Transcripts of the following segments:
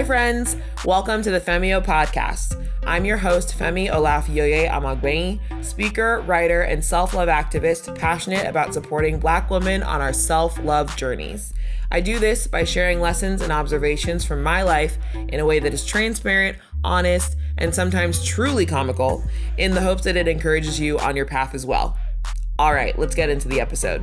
Hi friends, welcome to the Femiio Podcast. I'm your host, Femi Olafiyoye Amagbegni, speaker, writer, and self-love activist passionate about supporting Black women on our self-love journeys. I do this by sharing lessons and observations from my life in a way that is transparent, honest, and sometimes truly comical, in the hopes that it encourages you on your path as well. All right, let's get into the episode.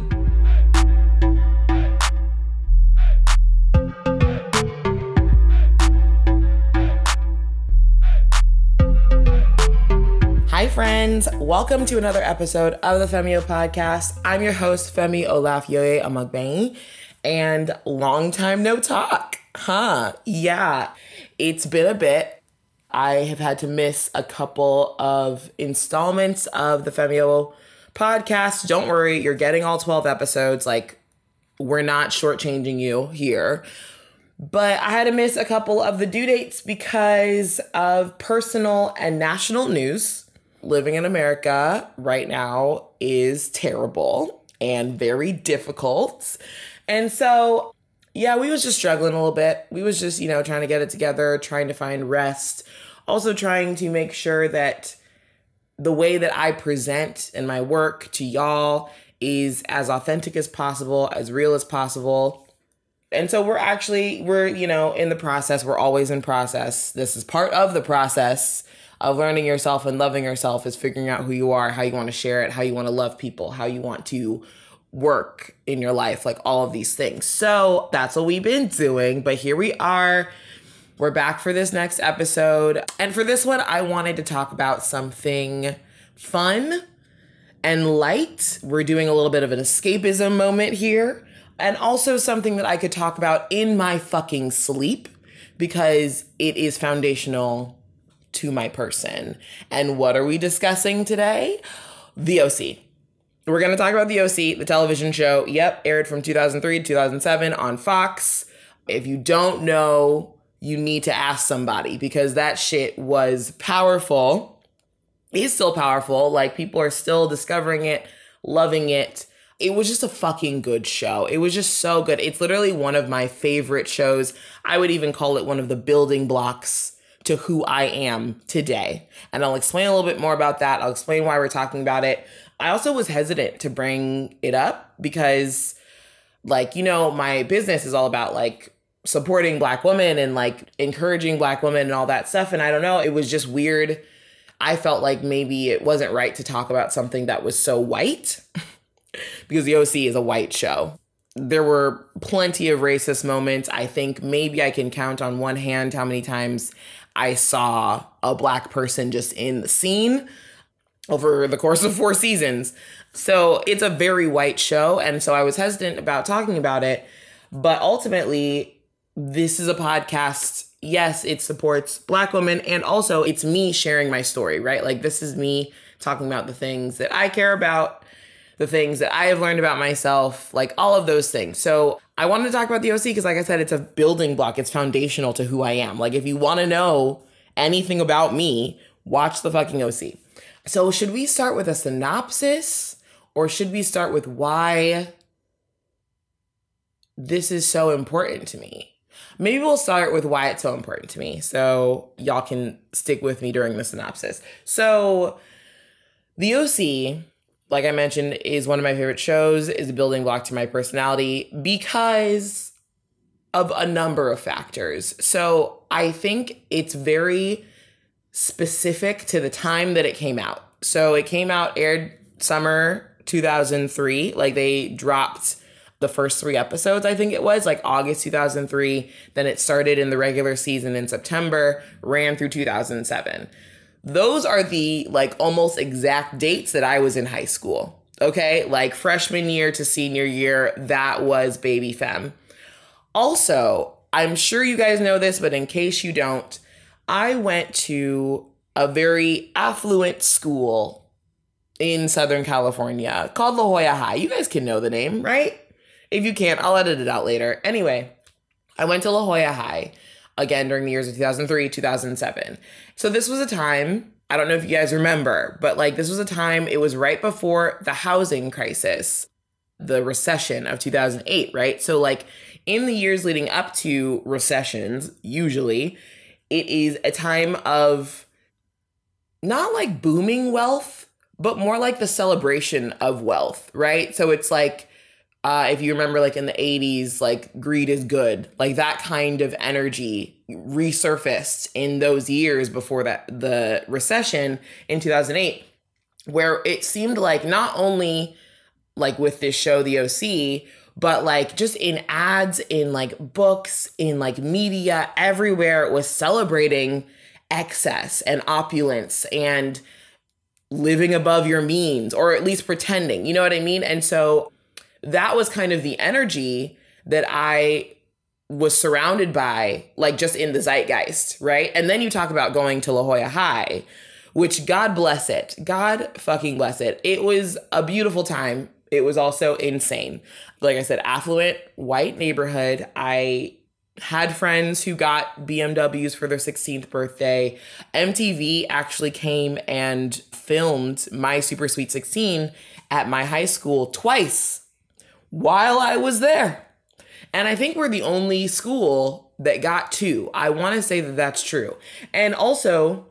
Hi friends, welcome to another episode of the Femiio Podcast. I'm your host, Femi Olafiyoye Amagbegni, and long time no talk, huh? Yeah, it's been a bit. I have had to miss a couple of installments of the Femiio Podcast. Don't worry, you're getting all 12 episodes. Like, we're not shortchanging you here. But I had to miss a couple of the due dates because of personal and national news. Living in America right now is terrible and very difficult. And so, yeah, we was just struggling a little bit. We was just, trying to get it together, trying to find rest. Also trying to make sure that the way that I present in my work to y'all is as authentic as possible, as real as possible. And so we're in the process. We're always in process. This is part of the process of learning yourself and loving yourself, is figuring out who you are, how you want to share it, how you want to love people, how you want to work in your life, like all of these things. So that's what we've been doing. But here we are. We're back for this next episode. And for this one, I wanted to talk about something fun and light. We're doing a little bit of an escapism moment here. And also something that I could talk about in my fucking sleep, because it is foundational to my person. And what are we discussing today? The OC. We're going to talk about The OC, the television show. Yep, aired from 2003 to 2007 on Fox. If you don't know, you need to ask somebody, because that shit was powerful. It's still powerful. Like, people are still discovering it, loving it. It was just a fucking good show. It was just so good. It's literally one of my favorite shows. I would even call it one of the building blocks to who I am today. And I'll explain a little bit more about that. I'll explain why we're talking about it. I also was hesitant to bring it up because, my business is all about, supporting Black women and, encouraging Black women and all that stuff. And I don't know, it was just weird. I felt like maybe it wasn't right to talk about something that was so white because The OC is a white show. There were plenty of racist moments. I think maybe I can count on one hand how many times I saw a Black person just in the scene over the course of 4 seasons. So it's a very white show. And so I was hesitant about talking about it. But ultimately, this is a podcast. Yes, it supports Black women. And also it's me sharing my story, right? Like, this is me talking about the things that I care about, the things that I have learned about myself, like all of those things. So I wanted to talk about The OC because, like I said, it's a building block. It's foundational to who I am. Like, if you want to know anything about me, watch the fucking OC. So should we start with a synopsis, or should we start with why this is so important to me? Maybe we'll start with why it's so important to me, so y'all can stick with me during the synopsis. So The OC, like I mentioned, is one of my favorite shows, is a building block to my personality because of a number of factors. So I think it's very specific to the time that it came out. So it came out, aired summer 2003. Like, they dropped the first 3 episodes, I think it was, August 2003. Then it started in the regular season in September, ran through 2007. Those are the almost exact dates that I was in high school, okay? Freshman year to senior year, that was Baby Femme. Also, I'm sure you guys know this, but in case you don't, I went to a very affluent school in Southern California called La Jolla High. You guys can know the name, right? If you can't, I'll edit it out later. Anyway, I went to La Jolla High. Again, during the years of 2003, 2007. So this was a time, I don't know if you guys remember, but this was a time, it was right before the housing crisis, the recession of 2008, right? So in the years leading up to recessions, usually, it is a time of not like booming wealth, but more like the celebration of wealth, right? So it's like, if you remember, like in the 80s, like greed is good, like that kind of energy resurfaced in those years before the recession in 2008, where it seemed like not only like with this show, The OC, but like just in ads, in like books, in like media, everywhere it was celebrating excess and opulence and living above your means, or at least pretending, you know what I mean? And so that was kind of the energy that I was surrounded by, like just in the zeitgeist, right? And then you talk about going to La Jolla High, which God bless it. God fucking bless it. It was a beautiful time. It was also insane. Like I said, affluent white neighborhood. I had friends who got BMWs for their 16th birthday. MTV actually came and filmed My Super Sweet 16 at my high school twice while I was there. And I think we're the only school that got two. I want to say that that's true. And also,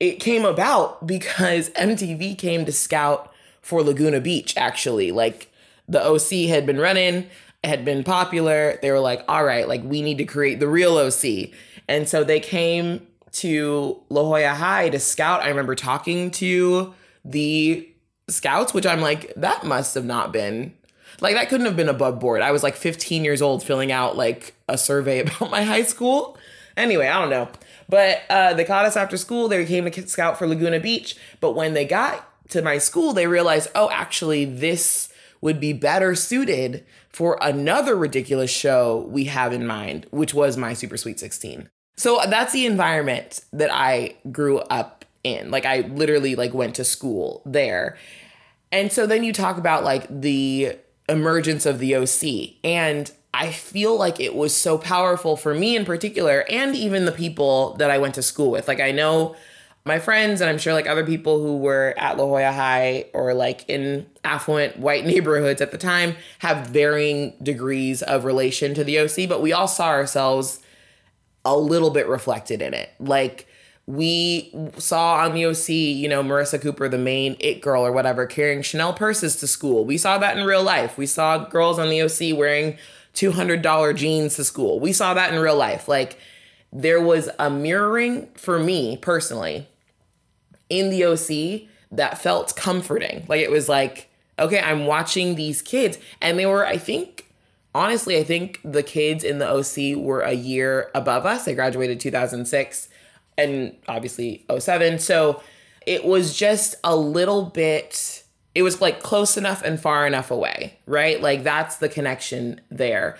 it came about because MTV came to scout for Laguna Beach, actually. Like, the OC had been running, had been popular. They were like, all right, like, we need to create the real OC. And so they came to La Jolla High to scout. I remember talking to the scouts, which I'm like, that must have not been, like, that couldn't have been above board. I was like 15 years old filling out like a survey about my high school. Anyway, I don't know. But they caught us after school. They came to scout for Laguna Beach. But when they got to my school, they realized, oh, actually, this would be better suited for another ridiculous show we have in mind, which was My Super Sweet 16. So that's the environment that I grew up in. Like, I literally like went to school there. And so then you talk about like the emergence of the OC, and I feel like it was so powerful for me in particular, and even the people that I went to school with. Like, I know my friends, and I'm sure like other people who were at La Jolla High or like in affluent white neighborhoods at the time have varying degrees of relation to the OC, but we all saw ourselves a little bit reflected in it. Like, we saw on the OC, you know, Marissa Cooper, the main it girl or whatever, carrying Chanel purses to school. We saw that in real life. We saw girls on the OC wearing $200 jeans to school. We saw that in real life. Like, there was a mirroring for me personally in the OC that felt comforting. Like, it was like, okay, I'm watching these kids. And they were, I think, honestly, I think the kids in the OC were a year above us. They graduated 2006 and obviously 2007. So it was just a little bit, it was like close enough and far enough away, right? Like, that's the connection there.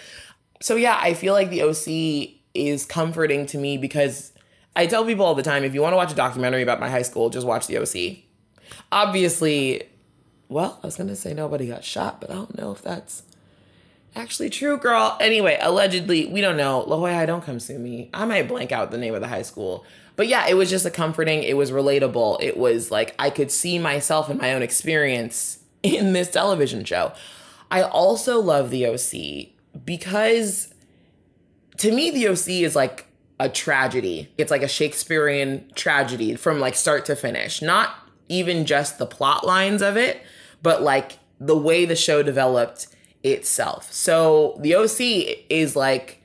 So yeah, I feel like the OC is comforting to me because I tell people all the time, if you want to watch a documentary about my high school, just watch The OC. Obviously, well, I was going to say nobody got shot, but I don't know if that's actually true, girl. Anyway, allegedly, we don't know. La Jolla High, don't come sue me. I might blank out the name of the high school. But yeah, it was just a comforting, it was relatable. It was like, I could see myself in my own experience in this television show. I also love The OC because, to me, The OC is like a tragedy. It's like a Shakespearean tragedy from like start to finish. Not even just the plot lines of it, but like the way the show developed itself. So The OC is like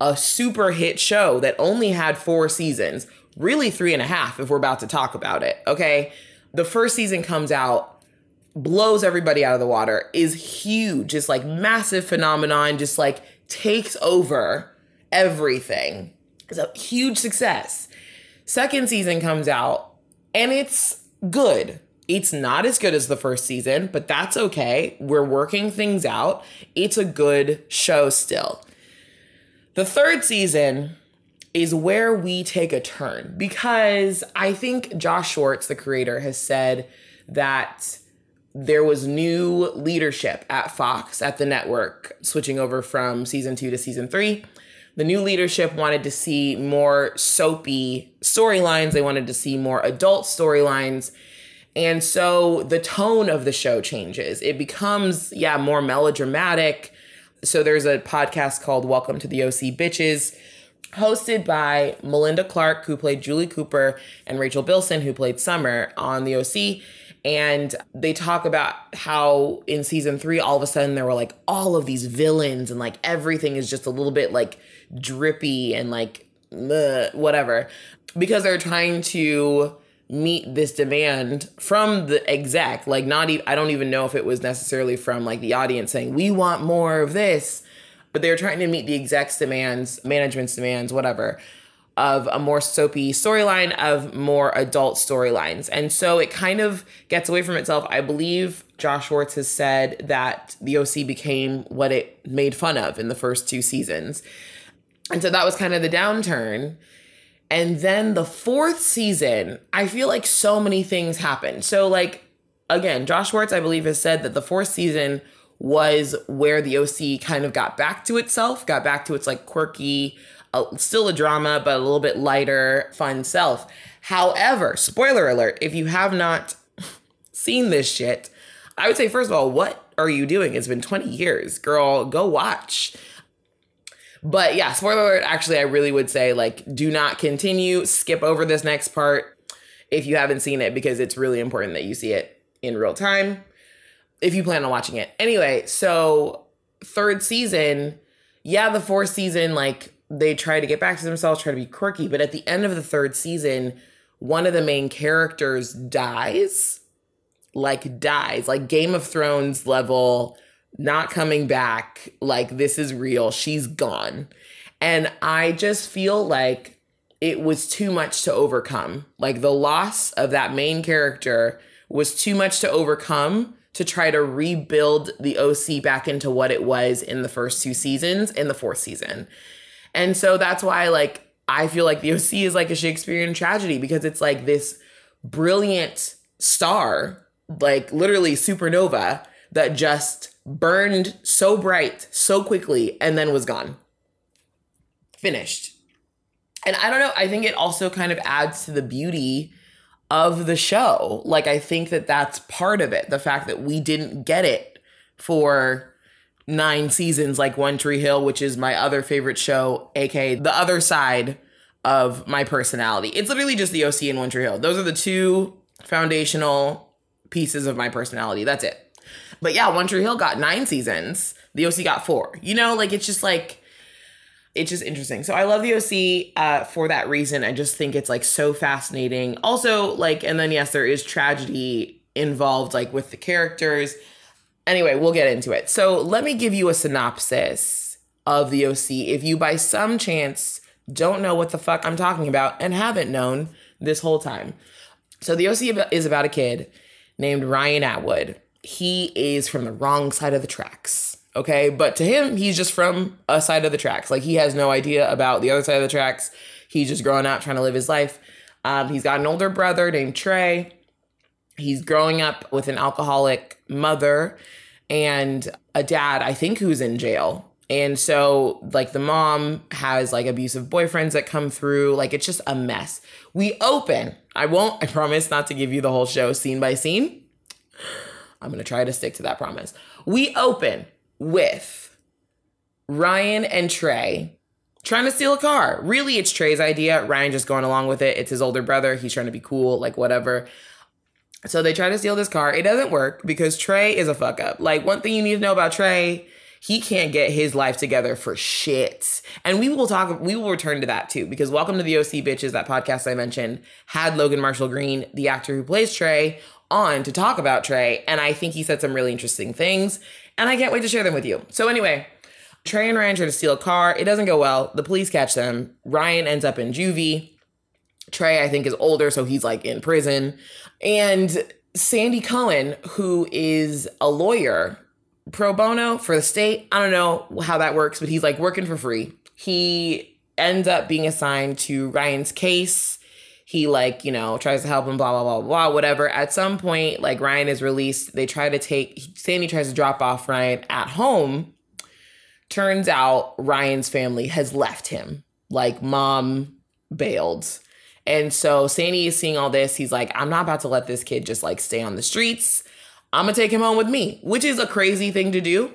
a super hit show that only had 4 seasons, really 3.5 if we're about to talk about it, okay? The first season comes out, blows everybody out of the water, is huge. It's like massive phenomenon, just like takes over everything. It's a huge success. Second season comes out and it's good. It's not as good as the first season, but that's okay. We're working things out. It's a good show still. The third season is where we take a turn because I think Josh Schwartz, the creator, has said that there was new leadership at Fox, at the network, switching over from season 2 to season 3. The new leadership wanted to see more soapy storylines. They wanted to see more adult storylines. And so the tone of the show changes. It becomes, yeah, more melodramatic. So there's a podcast called Welcome to the OC Bitches, hosted by Melinda Clarke, who played Julie Cooper, and Rachel Bilson, who played Summer on the OC. And they talk about how in season 3, all of a sudden there were like all of these villains and like everything is just a little bit like drippy and like whatever, because they're trying to meet this demand from the exec. Like I don't even know if it was necessarily from like the audience saying, we want more of this, but they're trying to meet the exec's demands, management's demands, whatever, of a more soapy storyline, of more adult storylines. And so it kind of gets away from itself. I believe Josh Schwartz has said that the OC became what it made fun of in the first 2 seasons. And so that was kind of the downturn. And then the 4th season, I feel like so many things happened. So like, again, Josh Schwartz, I believe, has said that the 4th season was where the OC kind of got back to itself, got back to its like quirky, still a drama, but a little bit lighter, fun self. However, spoiler alert, if you have not seen this shit, I would say, first of all, what are you doing? It's been 20 years, girl, go watch. But yeah, spoiler alert, actually, I really would say, like, do not continue, skip over this next part if you haven't seen it, because it's really important that you see it in real time if you plan on watching it. Anyway, so 3rd season, yeah, the 4th season, like, they try to get back to themselves, try to be quirky. But at the end of the 3rd season, one of the main characters dies, like Game of Thrones level, not coming back. Like, this is real. She's gone. And I just feel like it was too much to overcome. Like, the loss of that main character was too much to overcome to try to rebuild the OC back into what it was in the first 2 seasons, in the 4th season. And so that's why, like, I feel like the OC is like a Shakespearean tragedy, because it's like this brilliant star, like literally supernova, that just burned so bright so quickly and then was gone. Finished. And I don't know, I think it also kind of adds to the beauty of the show. Like, I think that that's part of it. The fact that we didn't get it for 9 seasons like One Tree Hill, which is my other favorite show, aka the other side of my personality. It's literally just the OC and One Tree Hill. Those are the 2 foundational pieces of my personality. That's it. But yeah, One Tree Hill got 9 seasons. The OC got 4. You know, like, it's just like, it's just interesting. So I love the OC for that reason. I just think it's like so fascinating. Also, like, and then yes, there is tragedy involved, like with the characters. Anyway, we'll get into it. So let me give you a synopsis of the OC. If you by some chance don't know what the fuck I'm talking about and haven't known this whole time. So the OC is about a kid named Ryan Atwood. He is from the wrong side of the tracks, okay? But to him, he's just from a side of the tracks. Like, he has no idea about the other side of the tracks. He's just growing up, trying to live his life. He's got an older brother named Trey. He's growing up with an alcoholic mother and a dad, I think, who's in jail. And so, like, the mom has, like, abusive boyfriends that come through. Like, it's just a mess. We open. I promise not to give you the whole show scene by scene. I'm going to try to stick to that promise. We open with Ryan and Trey trying to steal a car. Really, it's Trey's idea. Ryan just going along with it. It's his older brother. He's trying to be cool, like, whatever. So they try to steal this car. It doesn't work because Trey is a fuck up. Like, one thing you need to know about Trey, he can't get his life together for shit. And we will return to that too, because Welcome to the OC Bitches, that podcast I mentioned, had Logan Marshall Green, the actor who plays Trey, on to talk about Trey. And I think he said some really interesting things, and I can't wait to share them with you. So anyway, Trey and Ryan try to steal a car. It doesn't go well. The police catch them. Ryan ends up in juvie. Trey, I think, is older, so he's, like, in prison. And Sandy Cohen, who is a lawyer, pro bono for the state, I don't know how that works, but he's, like, working for free. He ends up being assigned to Ryan's case. He, like, you know, tries to help him, blah, blah, blah, blah, whatever. At some point, like, Ryan is released. They try to Sandy tries to drop off Ryan at home. Turns out Ryan's family has left him. Like, mom bailed. And so Sandy is seeing all this. He's like, I'm not about to let this kid just, like, stay on the streets. I'm going to take him home with me, which is a crazy thing to do.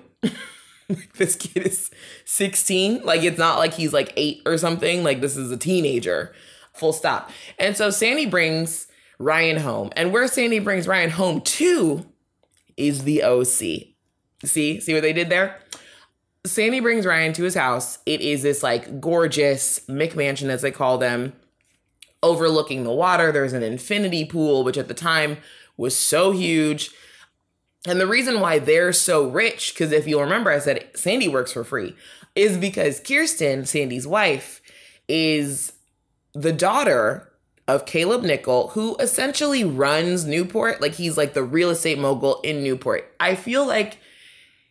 this kid is 16. Like, it's not like he's like 8 or something. Like, this is a teenager. Full stop. And so Sandy brings Ryan home. And where Sandy brings Ryan home to is the OC. See what they did there? Sandy brings Ryan to his house. It is this like gorgeous McMansion, as they call them, overlooking the water. There's an infinity pool, which at the time was so huge. And the reason why they're so rich, because if you'll remember, I said Sandy works for free, is because Kirsten, Sandy's wife, is the daughter of Caleb Nickel, who essentially runs Newport. Like, he's like the real estate mogul in Newport. I feel like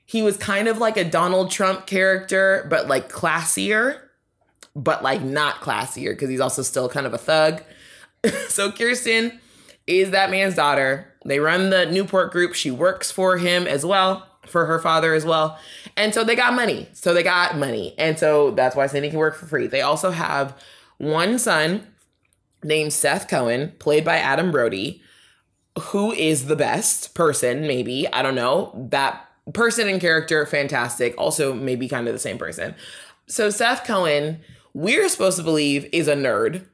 he was kind of like a Donald Trump character, but like classier, but like not classier, because he's also still kind of a thug. So Kirsten is that man's daughter. They run the Newport group. She works for him as well, for her father as well. And so they got money. And so that's why Sandy can work for free. They also have one son named Seth Cohen, played by Adam Brody, who is the best person, maybe. I don't know. That person and character, fantastic. Also, maybe kind of the same person. So Seth Cohen, we're supposed to believe, is a nerd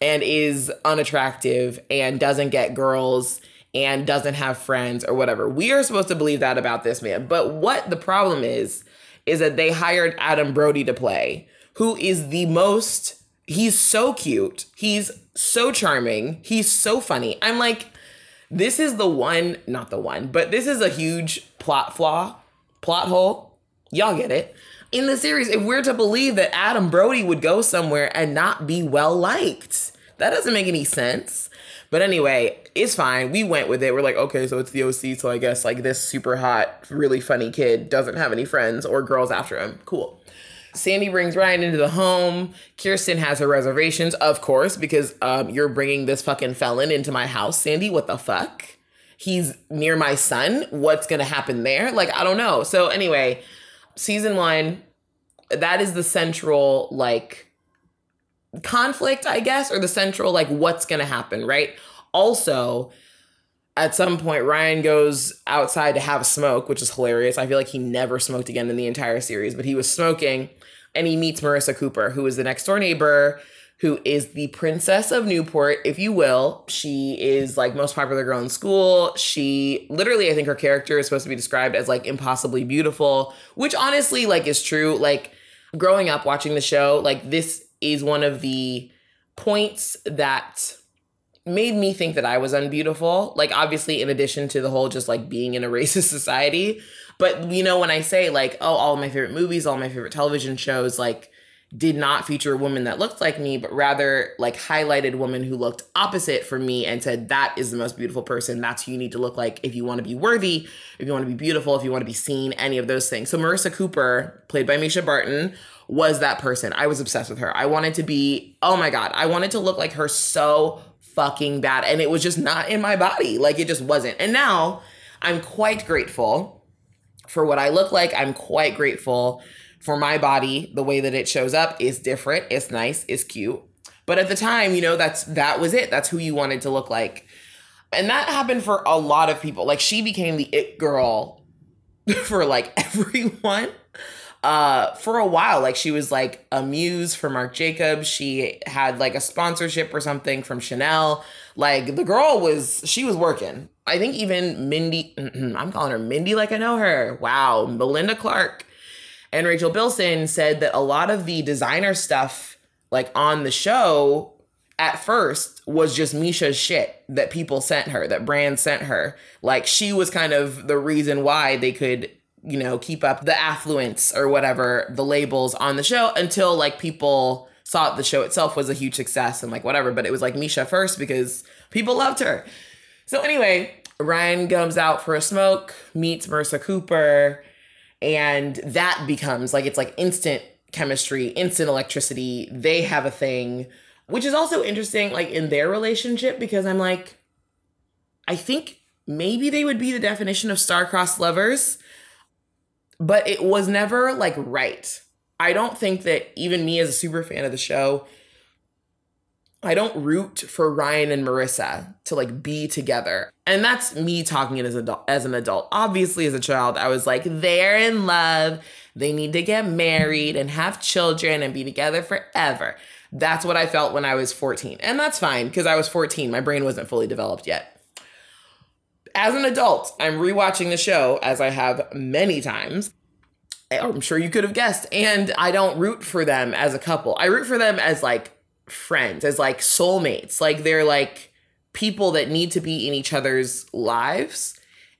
and is unattractive and doesn't get girls and doesn't have friends or whatever. We are supposed to believe that about this man. But what the problem is that they hired Adam Brody to play, who is the most... He's so cute. He's so charming. He's so funny. I'm like, this is the one, not the one, but this is a huge plot hole. Y'all get it. In the series, if we're to believe that Adam Brody would go somewhere and not be well-liked, that doesn't make any sense. But anyway, it's fine. We went with it. We're like, okay, so it's the OC. So I guess like this super hot, really funny kid doesn't have any friends or girls after him. Cool. Sandy brings Ryan into the home. Kirsten has her reservations, of course, because you're bringing this fucking felon into my house. Sandy, what the fuck? He's near my son. What's going to happen there? Like, I don't know. So anyway, season 1, that is the central like conflict, I guess, or the central like what's going to happen, right? Also, at some point, Ryan goes outside to have a smoke, which is hilarious. I feel like he never smoked again in the entire series, but he was smoking and he meets Marissa Cooper, who is the next door neighbor, who is the princess of Newport, if you will. She is like most popular girl in school. She literally, I think her character is supposed to be described as like impossibly beautiful, which honestly like is true. Like growing up watching the show, like this is one of the points that made me think that I was unbeautiful. Like, obviously, in addition to the whole just, like, being in a racist society. But, you know, when I say, like, oh, all my favorite movies, all my favorite television shows, like, did not feature a woman that looked like me, but rather, like, highlighted women who looked opposite from me and said, that is the most beautiful person. That's who you need to look like if you want to be worthy, if you want to be beautiful, if you want to be seen, any of those things. So Marissa Cooper, played by Misha Barton, was that person. I was obsessed with her. I wanted to be, oh, my God, I wanted to look like her so fucking bad. And it was just not in my body. Like, it just wasn't. And now I'm quite grateful for what I look like. I'm quite grateful for my body. The way that it shows up is different. It's nice. It's cute. But at the time, you know, that was it. That's who you wanted to look like. And that happened for a lot of people. Like, she became the it girl for like everyone. For a while, like she was like a muse for Marc Jacobs. She had like a sponsorship or something from Chanel. Like the girl she was working. I think even Mindy, I'm calling her Mindy like I know her. Wow. Melinda Clarke and Rachel Bilson said that a lot of the designer stuff like on the show at first was just Misha's shit that people sent her, that brands sent her. Like she was kind of the reason why they could, you know, keep up the affluence or whatever, the labels on the show until like people saw the show itself was a huge success and like whatever. But it was like Misha first because people loved her. So anyway, Ryan comes out for a smoke, meets Marissa Cooper, and that becomes like, it's like instant chemistry, instant electricity. They have a thing, which is also interesting, like in their relationship, because I'm like, I think maybe they would be the definition of star-crossed lovers. But it was never, like, right. I don't think that even me as a super fan of the show, I don't root for Ryan and Marissa to, like, be together. And that's me talking it as an adult. Obviously, as a child, I was like, they're in love. They need to get married and have children and be together forever. That's what I felt when I was 14. And that's fine, because I was 14. My brain wasn't fully developed yet. As an adult, I'm rewatching the show, as I have many times. I'm sure you could have guessed. And I don't root for them as a couple. I root for them as, like, friends, as, like, soulmates. Like, they're, like, people that need to be in each other's lives.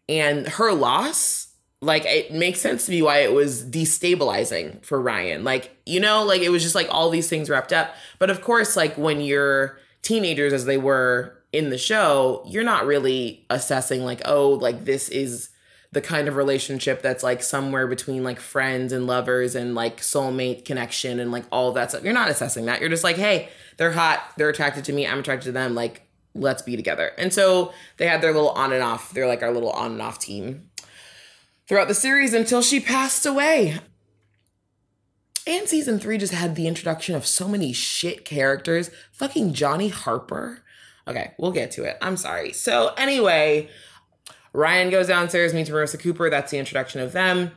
And her loss, like, it makes sense to me why it was destabilizing for Ryan. Like, you know, like, it was just, like, all these things wrapped up. But, of course, like, when you're teenagers, as they were in the show, you're not really assessing, like, oh, like, this is the kind of relationship that's, like, somewhere between, like, friends and lovers and, like, soulmate connection and, like, all that stuff. You're not assessing that. You're just like, hey, they're hot. They're attracted to me. I'm attracted to them. Like, let's be together. And so they had their little on and off. They're, like, our little on and off team throughout the series until she passed away. And season 3 just had the introduction of so many shit characters. Fucking Johnny Harper. Okay, we'll get to it. I'm sorry. So anyway, Ryan goes downstairs, meets Marissa Cooper. That's the introduction of them.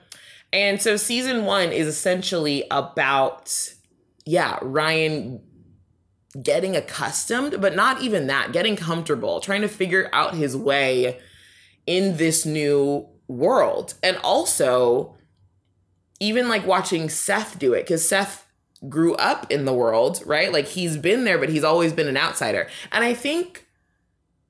And so season 1 is essentially about, Ryan getting accustomed, but not even that, getting comfortable, trying to figure out his way in this new world. And also, even like watching Seth do it, because Seth grew up in the world, right? Like, he's been there, but he's always been an outsider. And I think,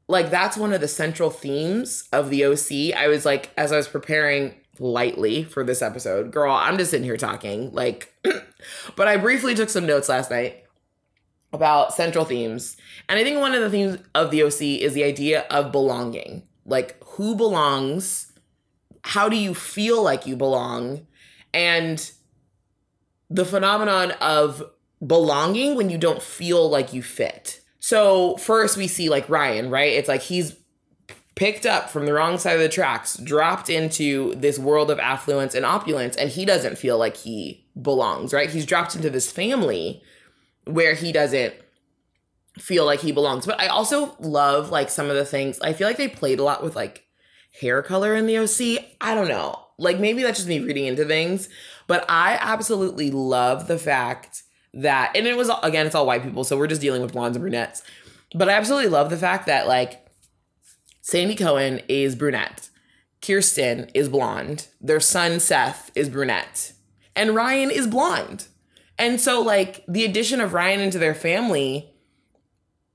like, that's one of the central themes of the OC. I was like, as I was preparing lightly for this episode, girl, I'm just sitting here talking, like, but I briefly took some notes last night about central themes. And I think one of the themes of the OC is the idea of belonging. Like, who belongs? How do you feel like you belong? And the phenomenon of belonging when you don't feel like you fit. So first we see, like, Ryan, right? It's like he's picked up from the wrong side of the tracks, dropped into this world of affluence and opulence, and he doesn't feel like he belongs, right? He's dropped into this family where he doesn't feel like he belongs. But I also love, like, some of the things. I feel like they played a lot with, like, hair color in the OC. I don't know. Like, maybe that's just me reading into things, but I absolutely love the fact that, and it was, again, it's all white people, so we're just dealing with blondes and brunettes, but I absolutely love the fact that, like, Sandy Cohen is brunette, Kirsten is blonde, their son Seth is brunette, and Ryan is blonde. And so, like, the addition of Ryan into their family,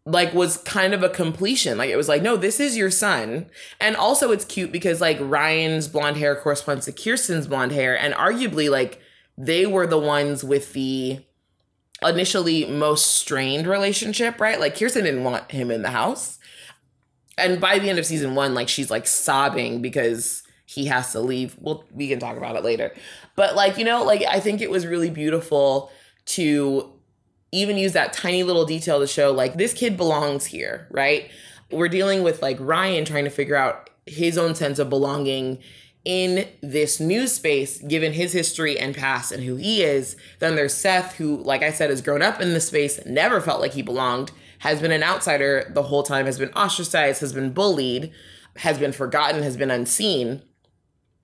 like, was kind of a completion. Like, it was like, no, this is your son. And also it's cute because, like, Ryan's blonde hair corresponds to Kirsten's blonde hair. And arguably, like, they were the ones with the initially most strained relationship, right? Like, Kirsten didn't want him in the house. And by the end of season 1, like, she's, like, sobbing because he has to leave. Well, we can talk about it later. But, like, you know, like, I think it was really beautiful to even use that tiny little detail to show, like, this kid belongs here, right? We're dealing with, like, Ryan trying to figure out his own sense of belonging in this new space, given his history and past and who he is. Then there's Seth, who, like I said, has grown up in this space, never felt like he belonged, has been an outsider the whole time, has been ostracized, has been bullied, has been forgotten, has been unseen.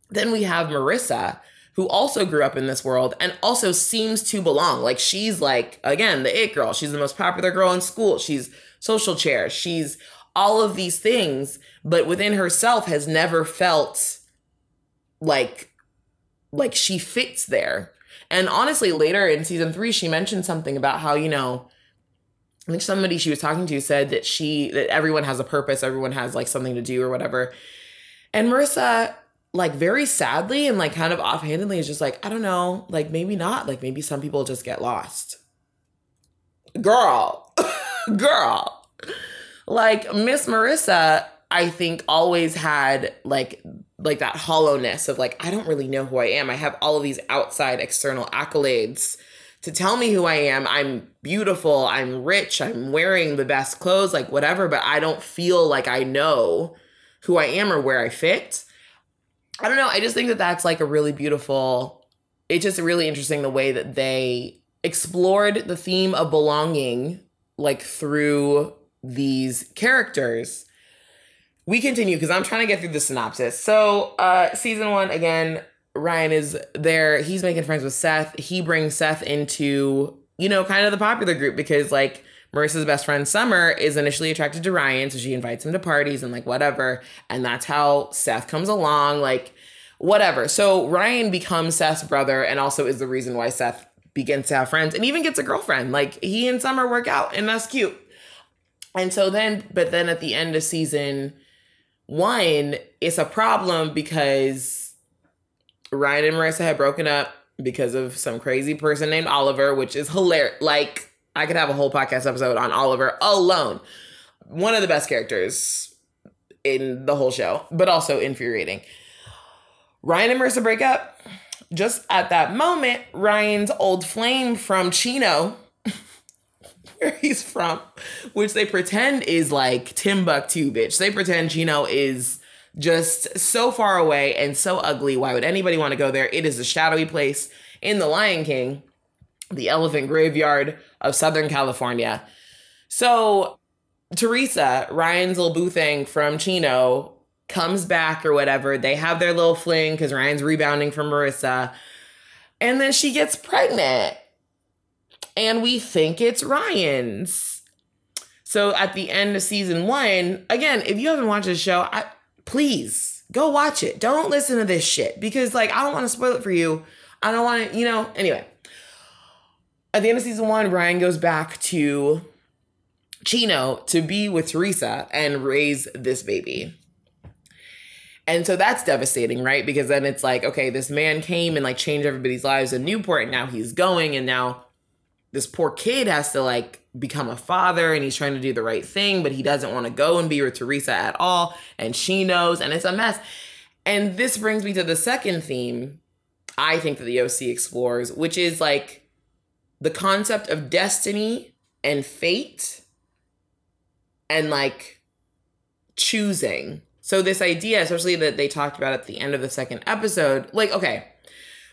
Then we have Marissa, who also grew up in this world and also seems to belong. Like, she's, like, again, the it girl. She's the most popular girl in school. She's social chair. She's all of these things, but within herself has never felt like she fits there. And honestly, later in season 3, she mentioned something about how, you know, I think somebody she was talking to said that that everyone has a purpose. Everyone has, like, something to do or whatever. And Marissa, like, very sadly and, like, kind of offhandedly is just like, I don't know, like, maybe not. Like, maybe some people just get lost. Girl. Like, Miss Marissa, I think, always had, like that hollowness of, like, I don't really know who I am. I have all of these outside external accolades to tell me who I am. I'm beautiful. I'm rich. I'm wearing the best clothes, like, whatever. But I don't feel like I know who I am or where I fit. I don't know. I just think that that's, like, a really beautiful, it's just really interesting the way that they explored the theme of belonging, like, through these characters. We continue because I'm trying to get through the synopsis. So season 1, again, Ryan is there. He's making friends with Seth. He brings Seth into, you know, kind of the popular group because, like, Marissa's best friend, Summer, is initially attracted to Ryan, so she invites him to parties and, like, whatever. And that's how Seth comes along, like, whatever. So Ryan becomes Seth's brother and also is the reason why Seth begins to have friends and even gets a girlfriend. Like, he and Summer work out, and that's cute. And so then, but then at the end of season one, it's a problem because Ryan and Marissa had broken up because of some crazy person named Oliver, which is hilarious. Like, I could have a whole podcast episode on Oliver alone. One of the best characters in the whole show, but also infuriating. Ryan and Marissa break up. Just at that moment, Ryan's old flame from Chino, where he's from, which they pretend is like Timbuktu, bitch. They pretend Chino is just so far away and so ugly. Why would anybody want to go there? It is a shadowy place in The Lion King, the elephant graveyard of Southern California. So Teresa, Ryan's little boo thing from Chino, comes back or whatever. They have their little fling because Ryan's rebounding from Marissa. And then she gets pregnant. And we think it's Ryan's. So at the end of season one, again, if you haven't watched the show, please go watch it. Don't listen to this shit because, like, I don't want to spoil it for you. I don't want to, you know, anyway. At the end of season one, Ryan goes back to Chino to be with Teresa and raise this baby. And so that's devastating, right? Because then it's like, okay, this man came and, like, changed everybody's lives in Newport, and now he's going, and now this poor kid has to, like, become a father, and he's trying to do the right thing, but he doesn't want to go and be with Teresa at all, and she knows, and it's a mess. And this brings me to the second theme I think that the OC explores, which is, like, the concept of destiny and fate and, like, choosing. So this idea, especially that they talked about at the end of the second episode, like, okay,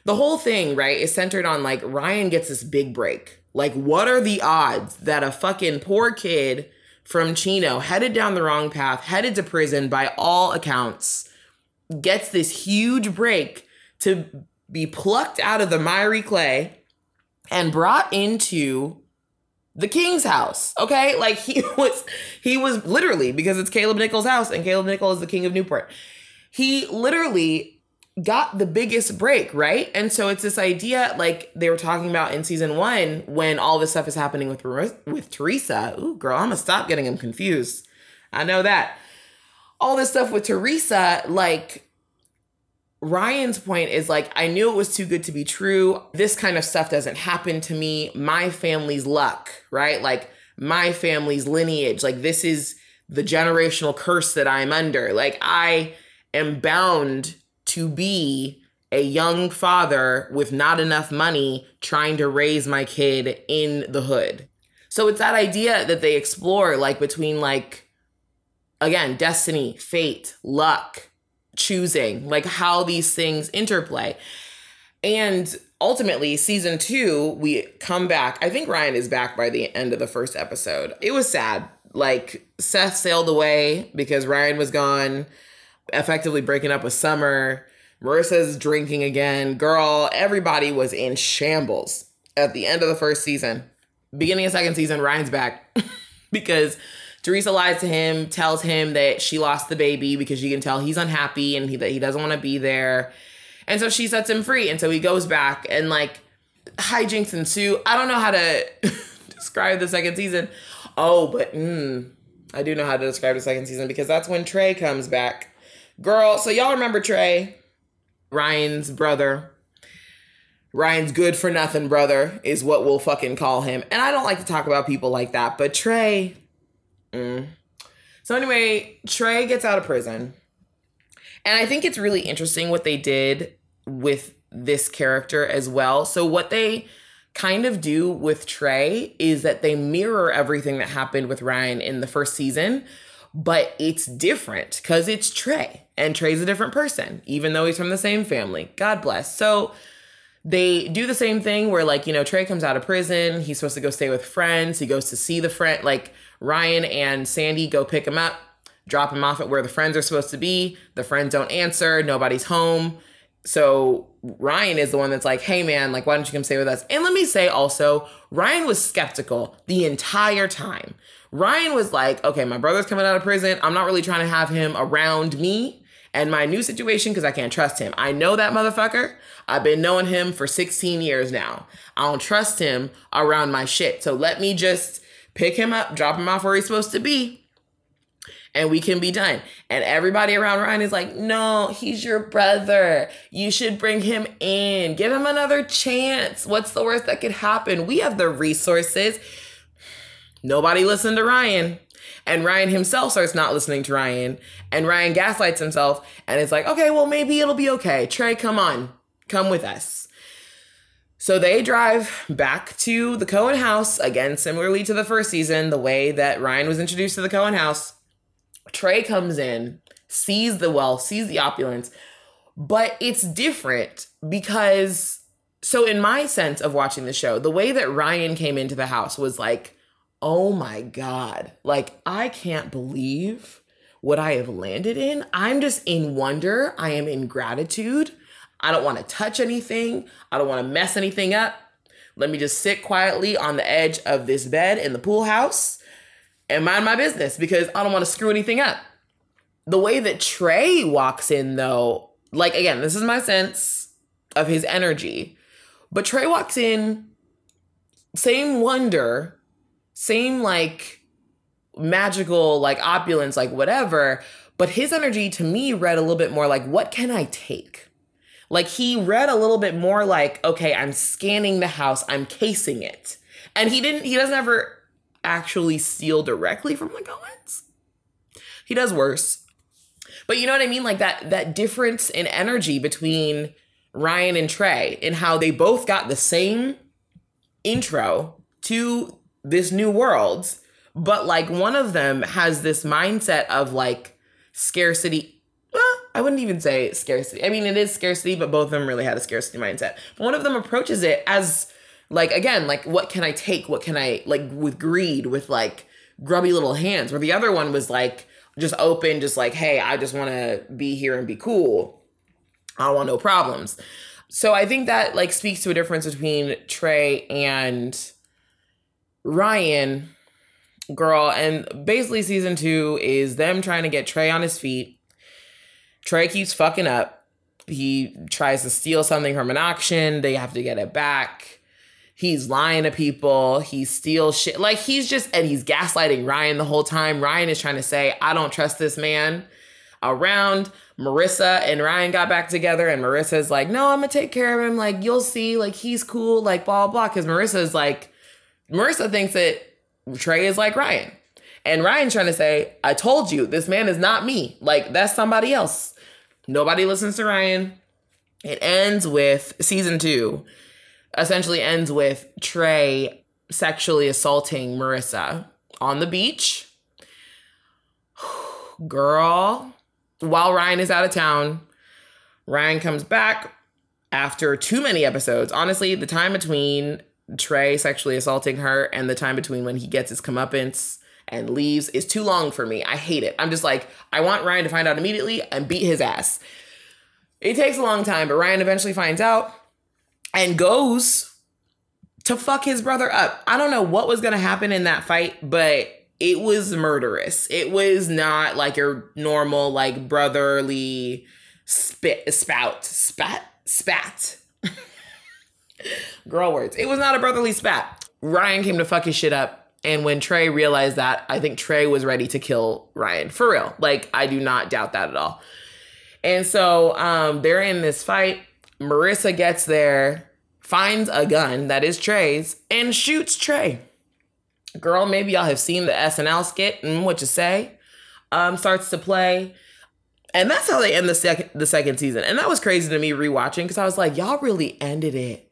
the whole thing, right, is centered on, like, Ryan gets this big break. Like, what are the odds that a fucking poor kid from Chino, headed down the wrong path, headed to prison by all accounts, gets this huge break to be plucked out of the miry clay and brought into the king's house, okay? Like, he was literally, because it's Caleb Nichols' house, and Caleb Nichols is the king of Newport. He literally got the biggest break, right? And so it's this idea, like they were talking about in season one, when all this stuff is happening with Teresa. Ooh, girl, I'm gonna stop getting them confused. I know that. All this stuff with Teresa, like, Ryan's point is like, I knew it was too good to be true. This kind of stuff doesn't happen to me. My family's luck, right? Like, my family's lineage. Like, this is the generational curse that I'm under. Like, I am bound to be a young father with not enough money trying to raise my kid in the hood. So it's that idea that they explore, like, between, like, again, destiny, fate, luck, choosing, like, how these things interplay. And ultimately, season two, we come back. I think Ryan is back by the end of the first episode. It was sad. Like, Seth sailed away because Ryan was gone, effectively breaking up with Summer. Marissa's drinking again. Girl, everybody was in shambles at the end of the first season. Beginning of second season, Ryan's back because Teresa lies to him, tells him that she lost the baby because she can tell he's unhappy and that he doesn't want to be there. And so she sets him free. And so he goes back and, like, hijinks ensue. I don't know how to describe the second season. Oh, but I do know how to describe the second season because that's when Trey comes back. Girl, so y'all remember Trey, Ryan's brother. Ryan's good-for-nothing brother is what we'll fucking call him. And I don't like to talk about people like that, but Trey. So anyway, Trey gets out of prison. And I think it's really interesting what they did with this character as well. So what they kind of do with Trey is that they mirror everything that happened with Ryan in the first season, but it's different because it's Trey, and Trey's a different person, even though he's from the same family. God bless. So they do the same thing where, like, you know, Trey comes out of prison. He's supposed to go stay with friends. He goes to see the friend, like, Ryan and Sandy go pick him up, drop him off at where the friends are supposed to be. The friends don't answer. Nobody's home. So Ryan is the one that's like, hey, man, like, why don't you come stay with us? And let me say also, Ryan was skeptical the entire time. Ryan was like, okay, my brother's coming out of prison. I'm not really trying to have him around me and my new situation because I can't trust him. I know that motherfucker. I've been knowing him for 16 years now. I don't trust him around my shit. So let me just pick him up, drop him off where he's supposed to be, and we can be done. And everybody around Ryan is like, no, he's your brother. You should bring him in. Give him another chance. What's the worst that could happen? We have the resources. Nobody listened to Ryan. And Ryan himself starts not listening to Ryan. And Ryan gaslights himself. And it's like, okay, well, maybe it'll be okay. Trey, come on. Come with us. So they drive back to the Cohen house. Again, similarly to the first season, the way that Ryan was introduced to the Cohen house. Trey comes in, sees the wealth, sees the opulence, but it's different because, so in my sense of watching the show, the way that Ryan came into the house was like, oh my God, like I can't believe what I have landed in. I'm just in wonder. I am in gratitude. I don't want to touch anything. I don't want to mess anything up. Let me just sit quietly on the edge of this bed in the pool house and mind my business because I don't want to screw anything up. The way that Trey walks in though, like again, this is my sense of his energy, but Trey walks in, same wonder, same like magical, like opulence, like whatever. But his energy to me read a little bit more like, what can I take? Like he read a little bit more like, okay, I'm scanning the house, I'm casing it. And he doesn't ever actually steal directly from the Coens. He does worse. But you know what I mean? Like that difference in energy between Ryan and Trey and how they both got the same intro to this new world. But like one of them has this mindset of like scarcity. Well, I wouldn't even say scarcity. I mean, it is scarcity, but both of them really had a scarcity mindset. But one of them approaches it as like, again, like, what can I take? What can I, like, with greed, with, like, grubby little hands? Where the other one was, like, just open, just like, hey, I just want to be here and be cool. I don't want no problems. So I think that, like, speaks to a difference between Trey and Ryan, girl. And basically season 2 is them trying to get Trey on his feet. Trey keeps fucking up. He tries to steal something from an auction. They have to get it back. He's lying to people. He steals shit. Like he's gaslighting Ryan the whole time. Ryan is trying to say, I don't trust this man around. Marissa and Ryan got back together and Marissa's like, no, I'm gonna take care of him. Like, you'll see, like, he's cool, like blah, blah, blah. Cause Marissa thinks that Trey is like Ryan. And Ryan's trying to say, I told you, this man is not me. Like, that's somebody else. Nobody listens to Ryan. It ends with season 2. Essentially ends with Trey sexually assaulting Marissa on the beach. Girl, while Ryan is out of town, Ryan comes back after too many episodes. Honestly, the time between Trey sexually assaulting her and the time between when he gets his comeuppance and leaves is too long for me. I hate it. I'm just like, I want Ryan to find out immediately and beat his ass. It takes a long time, but Ryan eventually finds out. And goes to fuck his brother up. I don't know what was going to happen in that fight, but it was murderous. It was not like your normal, like, brotherly spat. Girl words. It was not a brotherly spat. Ryan came to fuck his shit up. And when Trey realized that, I think Trey was ready to kill Ryan. For real. Like, I do not doubt that at all. And so they're in this fight. Marissa gets there, finds a gun that is Trey's, and shoots Trey. Girl, maybe y'all have seen the SNL skit, what you say, starts to play. And that's how they end the second season. And that was crazy to me rewatching because I was like, y'all really ended it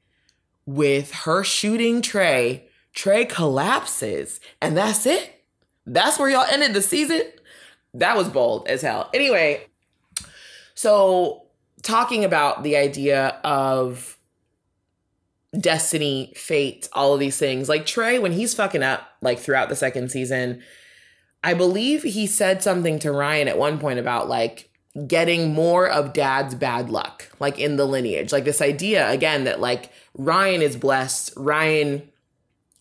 with her shooting Trey. Trey collapses, and that's it. That's where y'all ended the season. That was bold as hell. Anyway, so talking about the idea of destiny, fate, all of these things. Like Trey, when he's fucking up, like throughout the second season, I believe he said something to Ryan at one point about like, getting more of dad's bad luck, like in the lineage, like this idea again that like Ryan is blessed. Ryan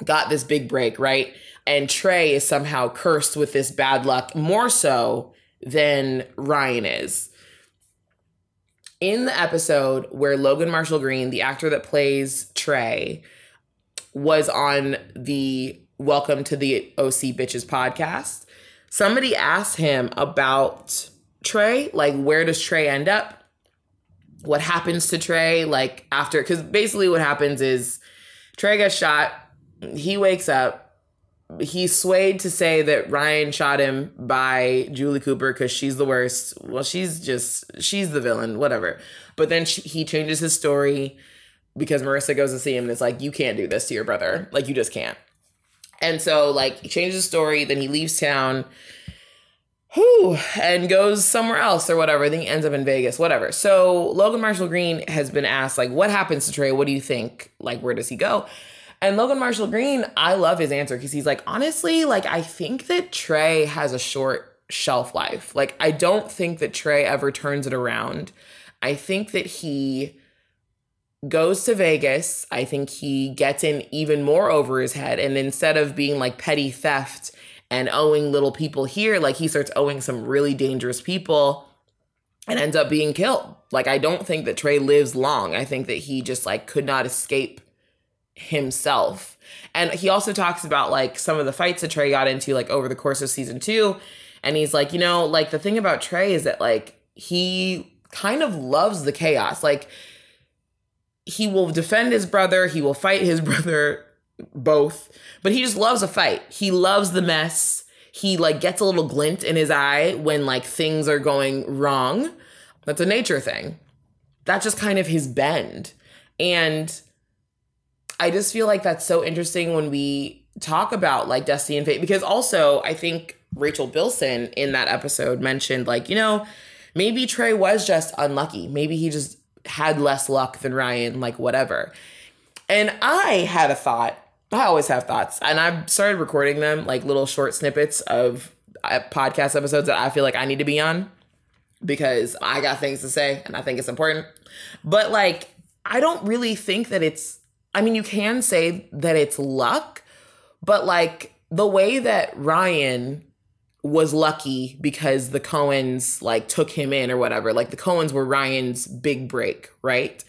got this big break, right? And Trey is somehow cursed with this bad luck more so than Ryan is. In the episode where Logan Marshall Green, the actor that plays Trey, was on the Welcome to the OC Bitches podcast, somebody asked him about Trey, like, where does Trey end up? What happens to Trey? Like, after, because basically what happens is Trey gets shot. He wakes up. He's swayed to say that Ryan shot him by Julie Cooper because she's the worst. Well, she's the villain, whatever. But then he changes his story because Marissa goes to see him and it's like, you can't do this to your brother. Like, you just can't. And so, like, he changes his story. Then he leaves town. And goes somewhere else or whatever. Then he ends up in Vegas, whatever. So Logan Marshall Green has been asked, like, what happens to Trey? What do you think? Like, where does he go? And Logan Marshall Green, I love his answer because he's like, honestly, like, I think that Trey has a short shelf life. Like, I don't think that Trey ever turns it around. I think that he goes to Vegas. I think he gets in even more over his head. And instead of being like petty theft and owing little people here, like, he starts owing some really dangerous people and ends up being killed. Like, I don't think that Trey lives long. I think that he just, like, could not escape himself. And he also talks about, like, some of the fights that Trey got into, like, over the course of season 2. And he's like, you know, like, the thing about Trey is that, like, he kind of loves the chaos. Like, he will defend his brother. He will fight his brother, both, but he just loves a fight. He loves the mess. He, like, gets a little glint in his eye when, like, things are going wrong. That's a nature thing. That's just kind of his bend. And I just feel like that's so interesting when we talk about, like, destiny and fate, because also I think Rachel Bilson in that episode mentioned, like, you know, maybe Trey was just unlucky. Maybe he just had less luck than Ryan, like, whatever. And I had a thought. I always have thoughts. And I've started recording them, like, little short snippets of podcast episodes that I feel like I need to be on because I got things to say and I think it's important. But, like, I don't really think that it's, I mean, you can say that it's luck, but, like, the way that Ryan was lucky because the Coens, like, took him in or whatever, like, the Coens were Ryan's big break, right?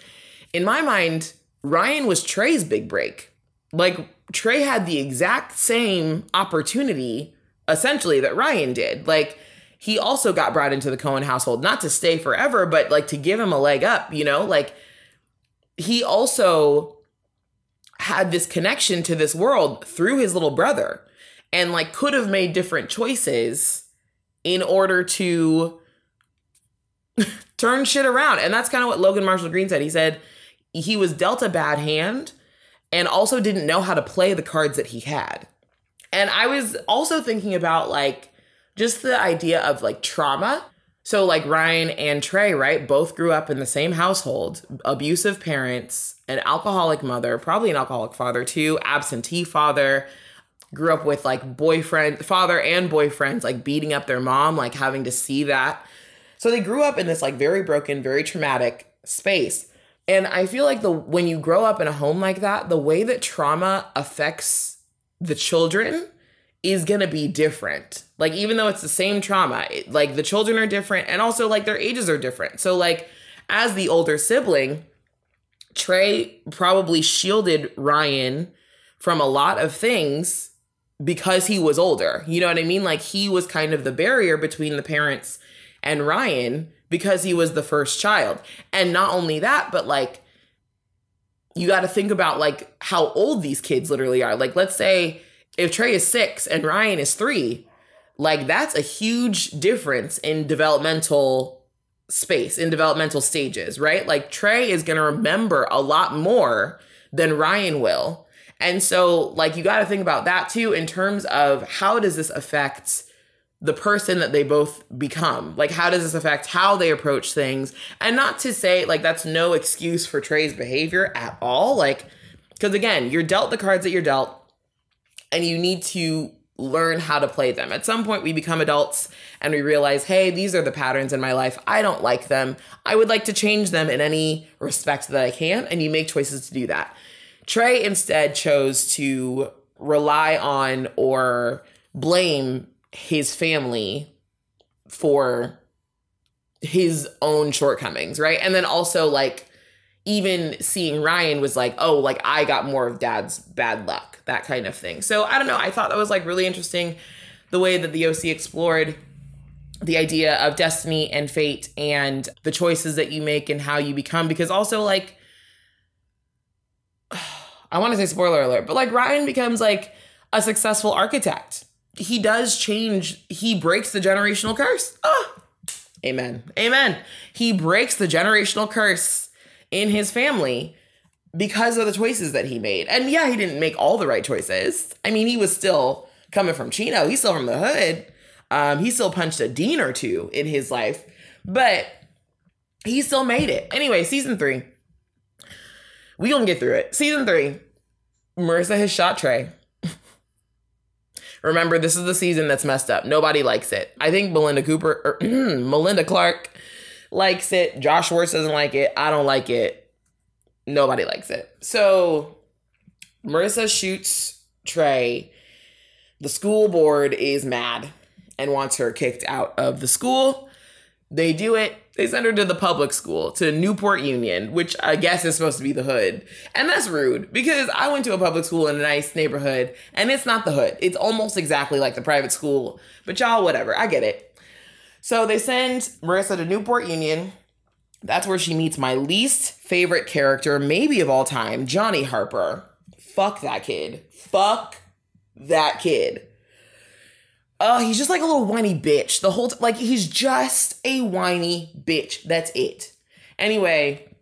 In my mind, Ryan was Trey's big break. Like, Trey had the exact same opportunity, essentially, that Ryan did. Like, he also got brought into the Coen household, not to stay forever, but, like, to give him a leg up, you know? Like, he also had this connection to this world through his little brother and, like, could have made different choices in order to turn shit around. And that's kind of what Logan Marshall Green said. He said he was dealt a bad hand and also didn't know how to play the cards that he had. And I was also thinking about, like, just the idea of, like, trauma. So, like, Ryan and Trey, right, both grew up in the same household, abusive parents, an alcoholic mother, probably an alcoholic father too, absentee father, grew up with, like, father and boyfriends, like, beating up their mom, like, having to see that. So they grew up in this, like, very broken, very traumatic space. And I feel like when you grow up in a home like that, the way that trauma affects the children is going to be different. Like, even though it's the same trauma, like, the children are different and also, like, their ages are different. So, like, as the older sibling, Trey probably shielded Ryan from a lot of things because he was older. You know what I mean? Like, he was kind of the barrier between the parents and Ryan because he was the first child. And not only that, but, like, you got to think about, like, how old these kids literally are. Like, let's say if Trey is 6 and Ryan is 3, like, that's a huge difference in developmental space, in developmental stages, right? Like, Trey is going to remember a lot more than Ryan will. And so, like, you got to think about that too in terms of how does this affect the person that they both become. Like, how does this affect how they approach things? And not to say, like, that's no excuse for Trey's behavior at all. Like, because, again, you're dealt the cards that you're dealt and you need to learn how to play them. At some point, we become adults and we realize, hey, these are the patterns in my life. I don't like them. I would like to change them in any respect that I can. And you make choices to do that. Trey instead chose to rely on or blame his family for his own shortcomings, right? And then also, like, even seeing Ryan was like, oh, like, I got more of Dad's bad luck, that kind of thing. So I don't know. I thought that was, like, really interesting, the way that the OC explored the idea of destiny and fate and the choices that you make and how you become. Because also, like, I want to say spoiler alert, but, like, Ryan becomes, like, a successful architect. He does change. He breaks the generational curse. Oh, amen. Amen. He breaks the generational curse in his family because of the choices that he made. And yeah, he didn't make all the right choices. I mean, he was still coming from Chino. He's still from the hood. He still punched a dean or two in his life, but he still made it. Anyway, season 3. We gonna get through it. Season 3, Marissa has shot Trey. Remember, this is the season that's messed up. Nobody likes it. I think Melinda Clarke likes it. Josh Schwartz doesn't like it. I don't like it. Nobody likes it. So Marissa shoots Trey. The school board is mad and wants her kicked out of the school. They do it. They send her to the public school, to Newport Union, which I guess is supposed to be the hood. And that's rude, because I went to a public school in a nice neighborhood, and it's not the hood. It's almost exactly like the private school, but y'all, whatever. I get it. So they send Marissa to Newport Union. That's where she meets my least favorite character, maybe of all time, Johnny Harper. Fuck that kid. Fuck that kid. Oh, he's just like a little whiny bitch. The whole like, he's just a whiny bitch. That's it. Anyway,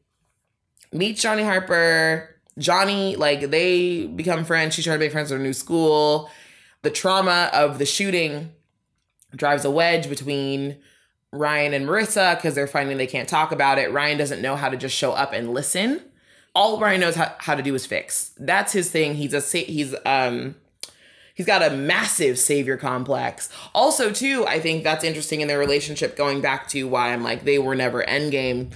meet Johnny Harper. Johnny, like, they become friends. She's trying to make friends with her new school. The trauma of the shooting drives a wedge between Ryan and Marissa because they're finding they can't talk about it. Ryan doesn't know how to just show up and listen. All Ryan knows how to do is fix. That's his thing. He's got a massive savior complex. Also, too, I think that's interesting in their relationship, going back to why I'm like, they were never endgame.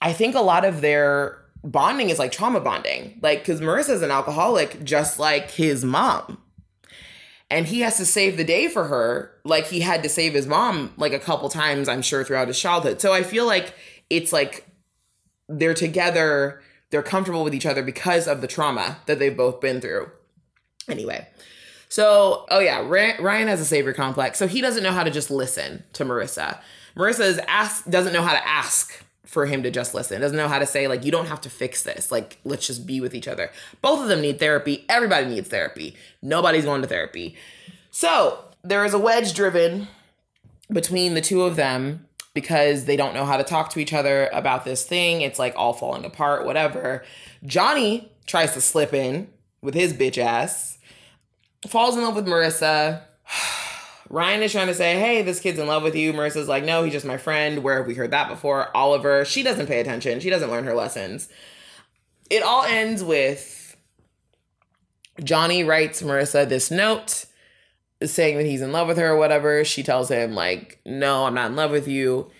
I think a lot of their bonding is like trauma bonding. Like, because Marissa's an alcoholic, just like his mom. And he has to save the day for her. Like, he had to save his mom like a couple times, I'm sure, throughout his childhood. So I feel like it's like they're together, they're comfortable with each other because of the trauma that they've both been through. Anyway. So, oh yeah, Ryan has a savior complex. So he doesn't know how to just listen to Marissa. Marissa doesn't know how to ask for him to just listen. Doesn't know how to say, like, you don't have to fix this. Like, let's just be with each other. Both of them need therapy. Everybody needs therapy. Nobody's going to therapy. So there is a wedge driven between the two of them because they don't know how to talk to each other about this thing. It's like all falling apart, whatever. Johnny tries to slip in with his bitch ass. Falls in love with Marissa. Ryan is trying to say, hey, this kid's in love with you. Marissa's like, no, he's just my friend. Where have we heard that before? Oliver. She doesn't pay attention. She doesn't learn her lessons. It all ends with Johnny writes Marissa this note saying that he's in love with her or whatever. She tells him, like, no, I'm not in love with you.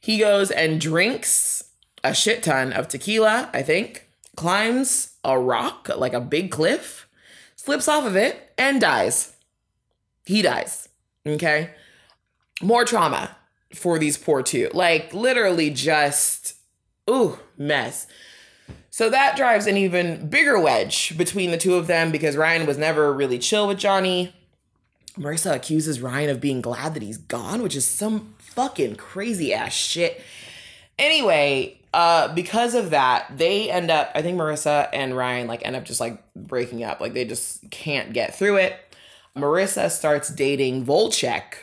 He goes and drinks a shit ton of tequila, I think. Climbs a rock, like a big cliff. Slips off of it and dies. He dies. Okay. More trauma for these poor two. Like, literally just, ooh, mess. So that drives an even bigger wedge between the two of them because Ryan was never really chill with Johnny. Marissa accuses Ryan of being glad that he's gone, which is some fucking crazy ass shit. Anyway, because of that, they end up, I think Marissa and Ryan like end up just like breaking up. Like, they just can't get through it. Marissa starts dating Volchek,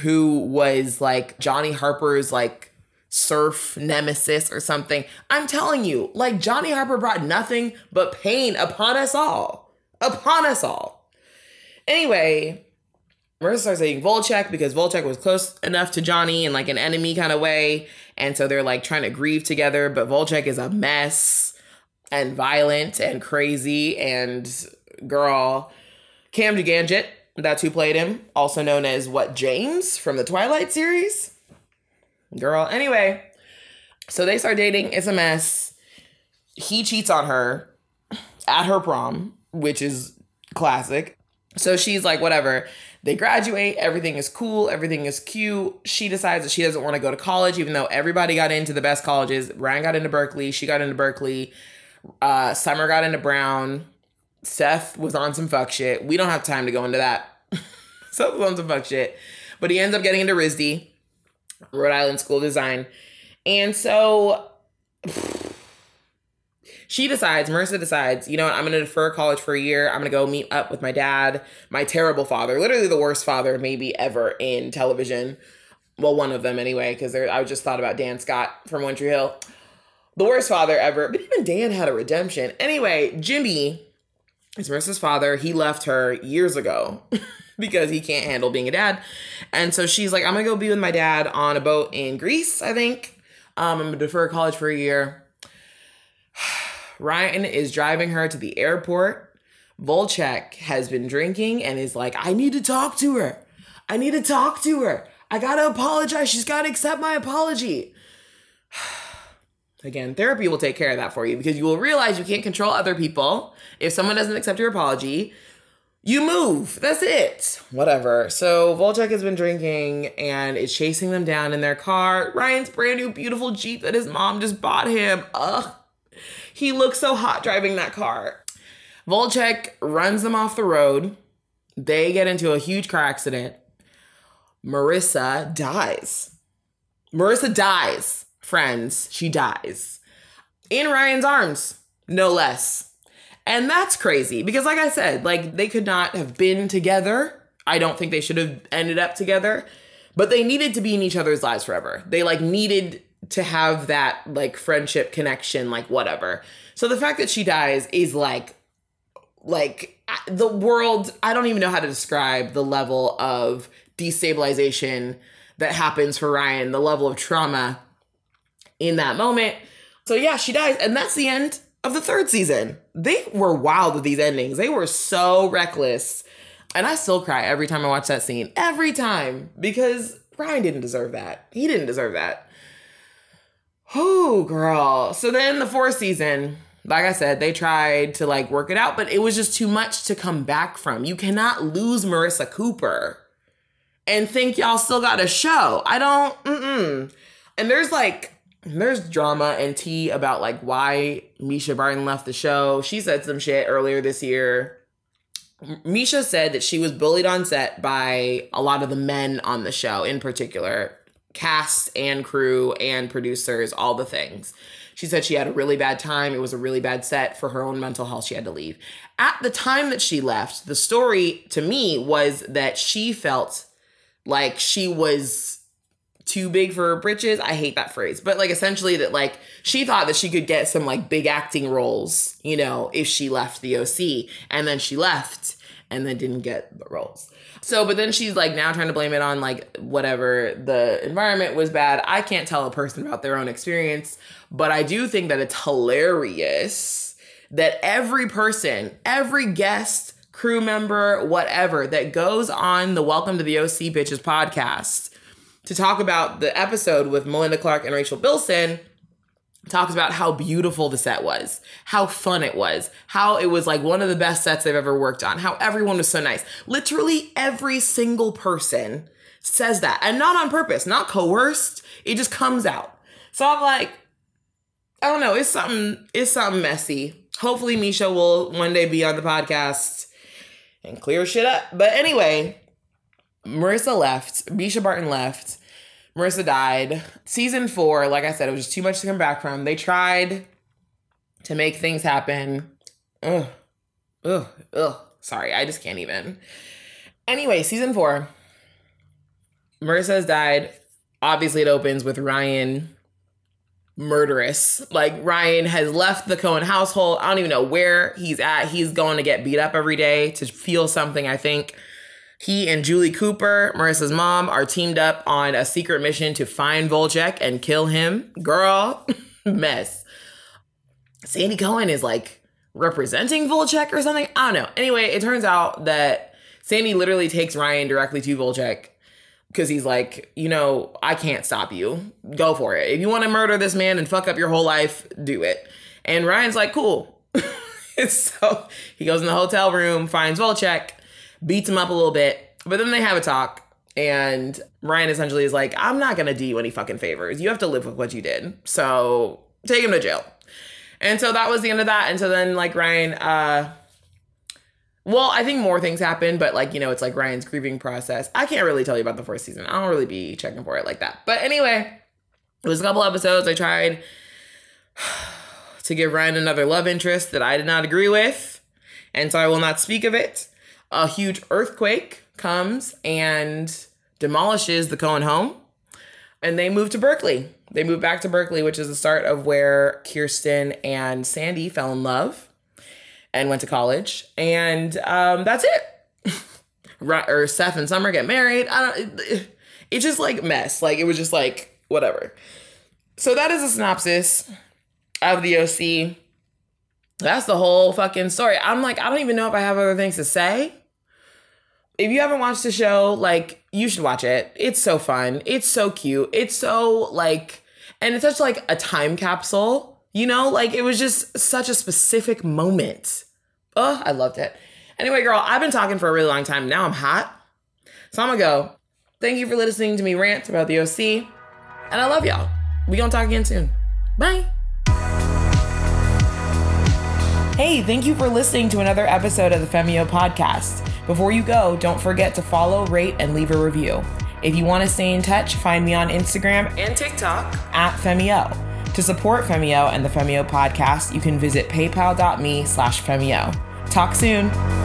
who was like Johnny Harper's like surf nemesis or something. I'm telling you, like, Johnny Harper brought nothing but pain upon us all. Upon us all. Anyway, Marissa starts dating Volchek because Volchek was close enough to Johnny in like an enemy kind of way. And so they're like trying to grieve together. But Volchek is a mess and violent and crazy. And girl, Cam Gigandet, that's who played him, also known as what, James from the Twilight series? Girl, anyway. So they start dating. It's a mess. He cheats on her at her prom, which is classic. So she's like, whatever. They graduate. Everything is cool. Everything is cute. She decides that she doesn't want to go to college, even though everybody got into the best colleges. Ryan got into Berkeley. She got into Berkeley. Summer got into Brown. Seth was on some fuck shit. We don't have time to go into that. Seth was on some fuck shit. But he ends up getting into RISD, Rhode Island School of Design. And so she decides, Marissa decides, you know what, I'm going to defer college for a year. I'm going to go meet up with my dad, my terrible father, literally the worst father maybe ever in television. Well, one of them anyway, because I just thought about Dan Scott from One Tree Hill. The worst father ever. But even Dan had a redemption. Anyway, Jimmy is Marissa's father. He left her years ago because he can't handle being a dad. And so she's like, I'm going to go be with my dad on a boat in Greece, I think. I'm gonna defer college for a year. Ryan is driving her to the airport. Volchek has been drinking and is like, I need to talk to her. I need to talk to her. I gotta apologize. She's gotta accept my apology. Again, therapy will take care of that for you because you will realize you can't control other people. If someone doesn't accept your apology, you move. That's it. Whatever. So Volchek has been drinking and is chasing them down in their car. Ryan's brand new beautiful Jeep that his mom just bought him. Ugh. He looks so hot driving that car. Volchek runs them off the road. They get into a huge car accident. Marissa dies. Marissa dies, friends. She dies. In Ryan's arms, no less. And that's crazy because, like I said, like they could not have been together. I don't think they should have ended up together, but they needed to be in each other's lives forever. They like needed to have that like friendship connection, like whatever. So the fact that she dies is like the world, I don't even know how to describe the level of destabilization that happens for Ryan, the level of trauma in that moment. So yeah, she dies. And that's the end of the third season. They were wild with these endings. They were so reckless. And I still cry every time I watch that scene. Every time. Because Ryan didn't deserve that. He didn't deserve that. Oh, girl. So then the fourth season, like I said, they tried to like work it out, but it was just too much to come back from. You cannot lose Marissa Cooper and think y'all still got a show. I don't, And there's drama and tea about like why Misha Barton left the show. She said some shit earlier this year. Misha said that she was bullied on set by a lot of the men on the show, in particular, cast and crew and producers, all the things. She said she had a really bad time. It was a really bad set for her own mental health. She had to leave. At the time that she left, the story to me was that she felt like she was too big for her britches. I hate that phrase. But like essentially that like she thought that she could get some like big acting roles, you know, if she left the OC. And then she left and then didn't get the roles. So but then she's like now trying to blame it on like whatever, the environment was bad. I can't tell a person about their own experience. But I do think that it's hilarious that every person, every guest, crew member, whatever, that goes on the Welcome to the OC Bitches podcast to talk about the episode with Melinda Clarke and Rachel Bilson, talks about how beautiful the set was, how fun it was, how it was like one of the best sets they've ever worked on, how everyone was so nice. Literally every single person says that, and not on purpose, not coerced. It just comes out. So I'm like, I don't know, it's something messy. Hopefully Misha will one day be on the podcast and clear shit up. But anyway, Marissa left. Misha Barton left. Marissa died. Season 4, like I said, it was just too much to come back from. They tried to make things happen. Sorry, I just can't even. Anyway, season 4. Marissa has died. Obviously, it opens with Ryan murderous. Like, Ryan has left the Cohen household. I don't even know where he's at. He's going to get beat up every day to feel something, I think. He and Julie Cooper, Marissa's mom, are teamed up on a secret mission to find Volchek and kill him. Girl, mess. Sandy Cohen is like representing Volchek or something. I don't know. Anyway, it turns out that Sandy literally takes Ryan directly to Volchek because he's like, you know, I can't stop you. Go for it. If you want to murder this man and fuck up your whole life, do it. And Ryan's like, cool. So he goes in the hotel room, finds Volchek, beats him up a little bit, but then they have a talk. And Ryan essentially is like, I'm not going to do you any fucking favors. You have to live with what you did. So take him to jail. And so that was the end of that. And so then like Ryan, well, I think more things happen, but like, you know, it's like Ryan's grieving process. I can't really tell you about the first season. I don't really be checking for it like that. But anyway, it was a couple episodes. I tried to give Ryan another love interest that I did not agree with. And so I will not speak of it. A huge earthquake comes and demolishes the Cohen home, and they move to Berkeley. They move back to Berkeley, which is the start of where Kirsten and Sandy fell in love and went to college. And that's it. Or Seth and Summer get married. It's just like mess. Like it was just like whatever. So that is a synopsis of the OC. That's the whole fucking story. I'm like, I don't even know if I have other things to say. If you haven't watched the show, like, you should watch it. It's so fun. It's so cute. It's so, like, and it's such, like, a time capsule, you know? Like, it was just such a specific moment. Oh, I loved it. Anyway, girl, I've been talking for a really long time. Now I'm hot. So I'm gonna go. Thank you for listening to me rant about the OC. And I love y'all. We gonna talk again soon. Bye. Hey, thank you for listening to another episode of the Femiio Podcast. Before you go, don't forget to follow, rate, and leave a review. If you want to stay in touch, find me on Instagram and TikTok at Femiio. To support Femiio and the Femiio Podcast, you can visit paypal.me/Femiio. Talk soon.